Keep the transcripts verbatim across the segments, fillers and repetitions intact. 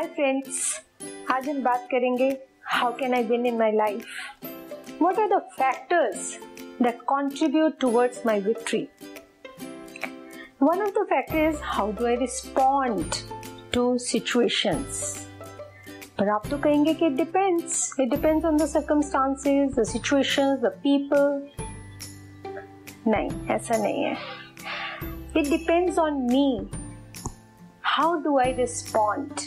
Hi friends, आज हम बात करेंगे how can I win in my life. What are the factors that contribute towards my victory. One of the factor is how do I respond to situations. पर आप तो कहेंगे कि it depends it depends on the circumstances, the situations, the people. नहीं, ऐसा नहीं है. It depends on me. How do I respond?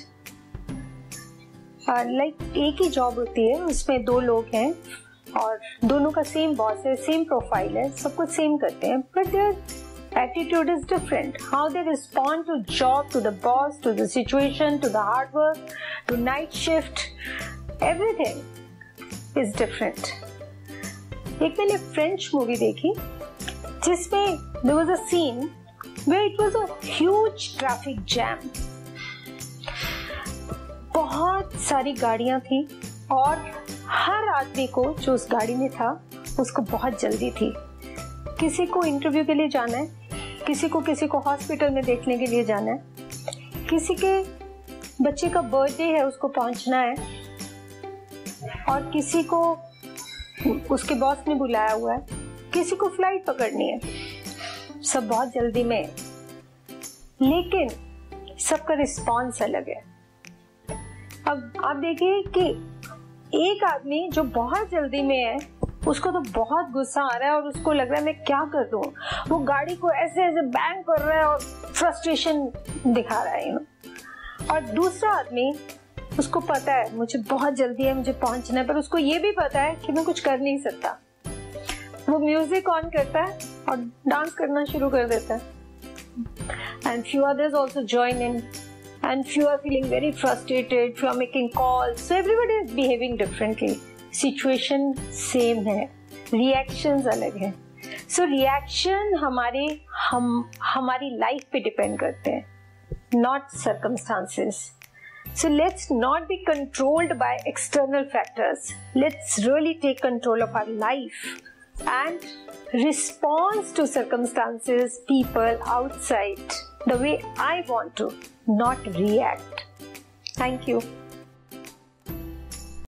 Uh, like एक ही जॉब होती है, उसमें दो लोग हैं और दोनों का सेम बॉस है, सेम प्रोफाइल है, सब कुछ सेम करते हैं, but their attitude is different. How they respond to job, to the boss, to the situation, to the hard work, to night shift, everything is different. एक मैंने French movie देखी जिसमें there was a scene where it was a huge traffic jam. बहुत सारी गाड़ियां थी और हर आदमी को जो उस गाड़ी में था उसको बहुत जल्दी थी. किसी को इंटरव्यू के लिए जाना है, किसी को किसी को हॉस्पिटल में देखने के लिए जाना है, किसी के बच्चे का बर्थडे है उसको पहुंचना है, और किसी को उसके बॉस ने बुलाया हुआ है, किसी को फ्लाइट पकड़नी है. सब बहुत जल्दी में, लेकिन सबका रिस्पॉन्स अलग है. अब आप देखिए कि एक आदमी जो बहुत जल्दी में है उसको तो बहुत गुस्सा आ रहा है और उसको लग रहा है मैं क्या कर दूं. वो गाड़ी को ऐसे ऐसे बैंग कर रहा है और फ्रस्ट्रेशन दिखा रहा है. और दूसरा आदमी, उसको पता है मुझे बहुत जल्दी है, मुझे पहुंचना है, पर उसको ये भी पता है कि मैं कुछ कर नहीं सकता. वो म्यूजिक ऑन करता है और डांस करना शुरू कर देता है. And few others also join in. And few are feeling very frustrated. Few are making calls. So everybody is behaving differently. Situation same है, reactions अलग है. So reaction हमारे हम हमारी life पे depend करते हैं, not circumstances. So let's not be controlled by external factors. Let's really take control of our life and response to circumstances, people outside the way I want to, not react. Thank you.